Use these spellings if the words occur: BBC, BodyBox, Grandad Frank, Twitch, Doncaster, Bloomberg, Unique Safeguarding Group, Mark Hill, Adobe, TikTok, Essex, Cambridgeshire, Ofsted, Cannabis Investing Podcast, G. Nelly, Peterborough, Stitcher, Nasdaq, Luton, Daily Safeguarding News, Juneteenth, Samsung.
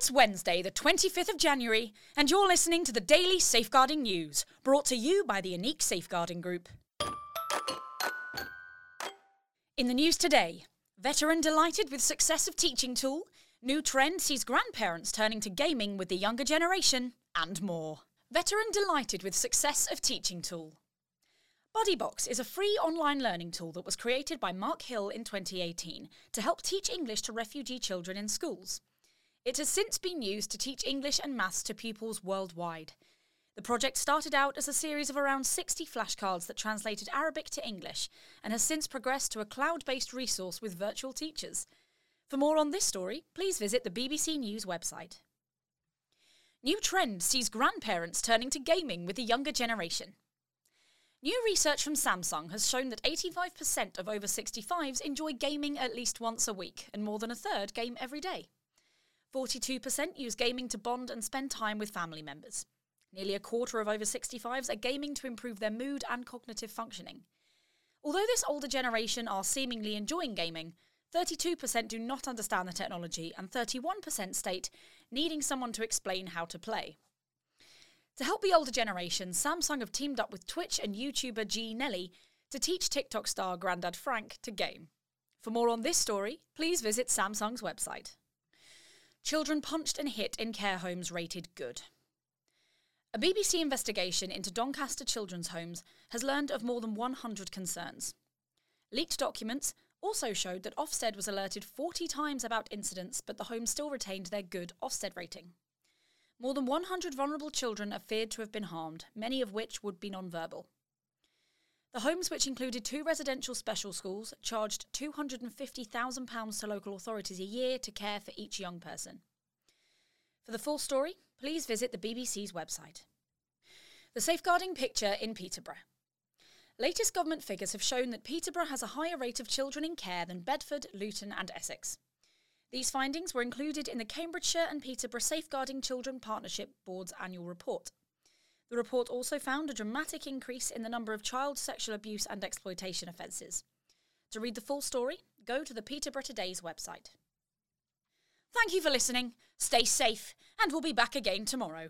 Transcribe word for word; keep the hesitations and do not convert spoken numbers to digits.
It's Wednesday, the twenty-fifth of January, and you're listening to the Daily Safeguarding News, brought to you by the Unique Safeguarding Group. In the news today, veteran delighted with success of teaching tool, new trend sees grandparents turning to gaming with the younger generation, and more. Veteran delighted with success of teaching tool. BodyBox is a free online learning tool that was created by Mark Hill in twenty eighteen to help teach English to refugee children in schools. It has since been used to teach English and maths to pupils worldwide. The project started out as a series of around sixty flashcards that translated Arabic to English and has since progressed to a cloud-based resource with virtual teachers. For more on this story, please visit the B B C News website. New trend sees grandparents turning to gaming with the younger generation. New research from Samsung has shown that eighty-five percent of over sixty-fives enjoy gaming at least once a week, and more than a third game every day. forty-two percent use gaming to bond and spend time with family members. Nearly a quarter of over sixty-fives are gaming to improve their mood and cognitive functioning. Although this older generation are seemingly enjoying gaming, thirty-two percent do not understand the technology and thirty-one percent state needing someone to explain how to play. To help the older generation, Samsung have teamed up with Twitch and YouTuber G. Nelly to teach TikTok star Grandad Frank to game. For more on this story, please visit Samsung's website. Children punched and hit in care homes rated good. A B B C investigation into Doncaster children's homes has learned of more than one hundred concerns. Leaked documents also showed that Ofsted was alerted forty times about incidents, but the home still retained their good Ofsted rating. More than one hundred vulnerable children are feared to have been harmed, many of which would be non-verbal. The homes, which included two residential special schools, charged two hundred fifty thousand pounds to local authorities a year to care for each young person. For the full story, please visit the B B C's website. The safeguarding picture in Peterborough. Latest government figures have shown that Peterborough has a higher rate of children in care than Bedford, Luton and Essex. These findings were included in the Cambridgeshire and Peterborough Safeguarding Children Partnership Board's annual report. The report also found a dramatic increase in the number of child sexual abuse and exploitation offences. To read the full story, go to the Peterborough Today's website. Thank you for listening, stay safe, and we'll be back again tomorrow.